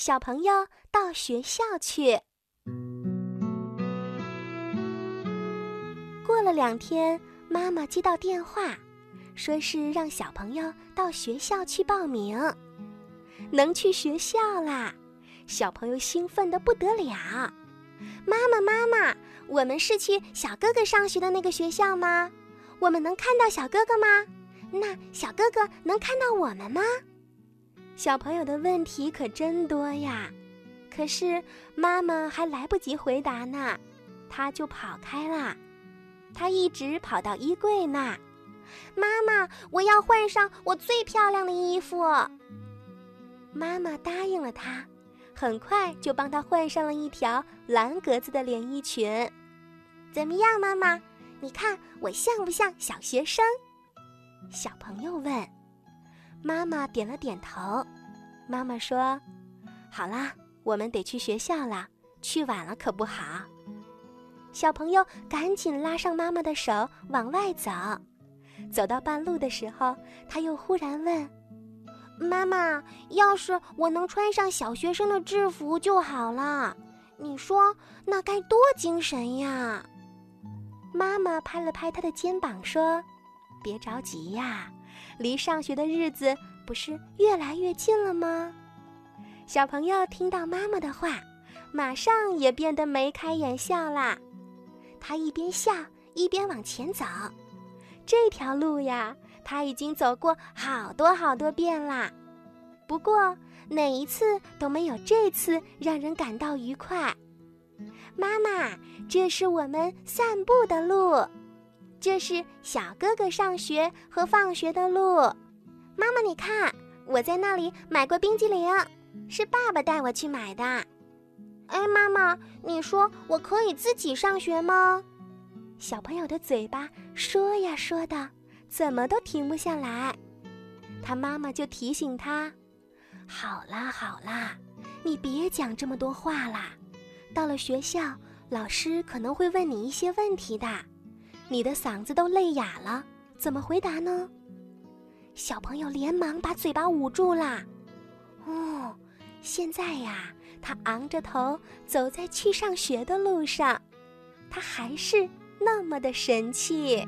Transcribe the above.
小朋友到学校去。过了2天，妈妈接到电话，说是让小朋友到学校去报名，能去学校啦！小朋友兴奋得不得了。妈妈，我们是去小哥哥上学的那个学校吗？我们能看到小哥哥吗？那小哥哥能看到我们吗？小朋友的问题可真多呀，可是妈妈还来不及回答呢，她就跑开了。她一直跑到衣柜那，妈妈，我要换上我最漂亮的衣服。妈妈答应了她，很快就帮她换上了一条蓝格子的连衣裙。怎么样，妈妈？你看我像不像小学生？小朋友问。妈妈点了点头。妈妈说，好啦，我们得去学校了，去晚了可不好。小朋友赶紧拉上妈妈的手往外走，走到半路的时候，他又忽然问，妈妈，要是我能穿上小学生的制服就好了，你说那该多精神呀。妈妈拍了拍他的肩膀说，别着急呀，离上学的日子不是越来越近了吗？小朋友听到妈妈的话，马上也变得眉开眼笑啦。他一边笑一边往前走，这条路呀，他已经走过好多遍啦。不过哪一次都没有这次让人感到愉快。妈妈，这是我们散步的路，这是小哥哥上学和放学的路。妈妈，你看，我在那里买过冰激凌，是爸爸带我去买的。哎，妈妈，你说我可以自己上学吗？小朋友的嘴巴说呀说的，怎么都停不下来。他妈妈就提醒他，好啦，你别讲这么多话啦。到了学校，老师可能会问你一些问题的，你的嗓子都累哑了，怎么回答呢？小朋友连忙把嘴巴捂住了。哦，现在呀，他昂着头走在去上学的路上，他还是那么的神气。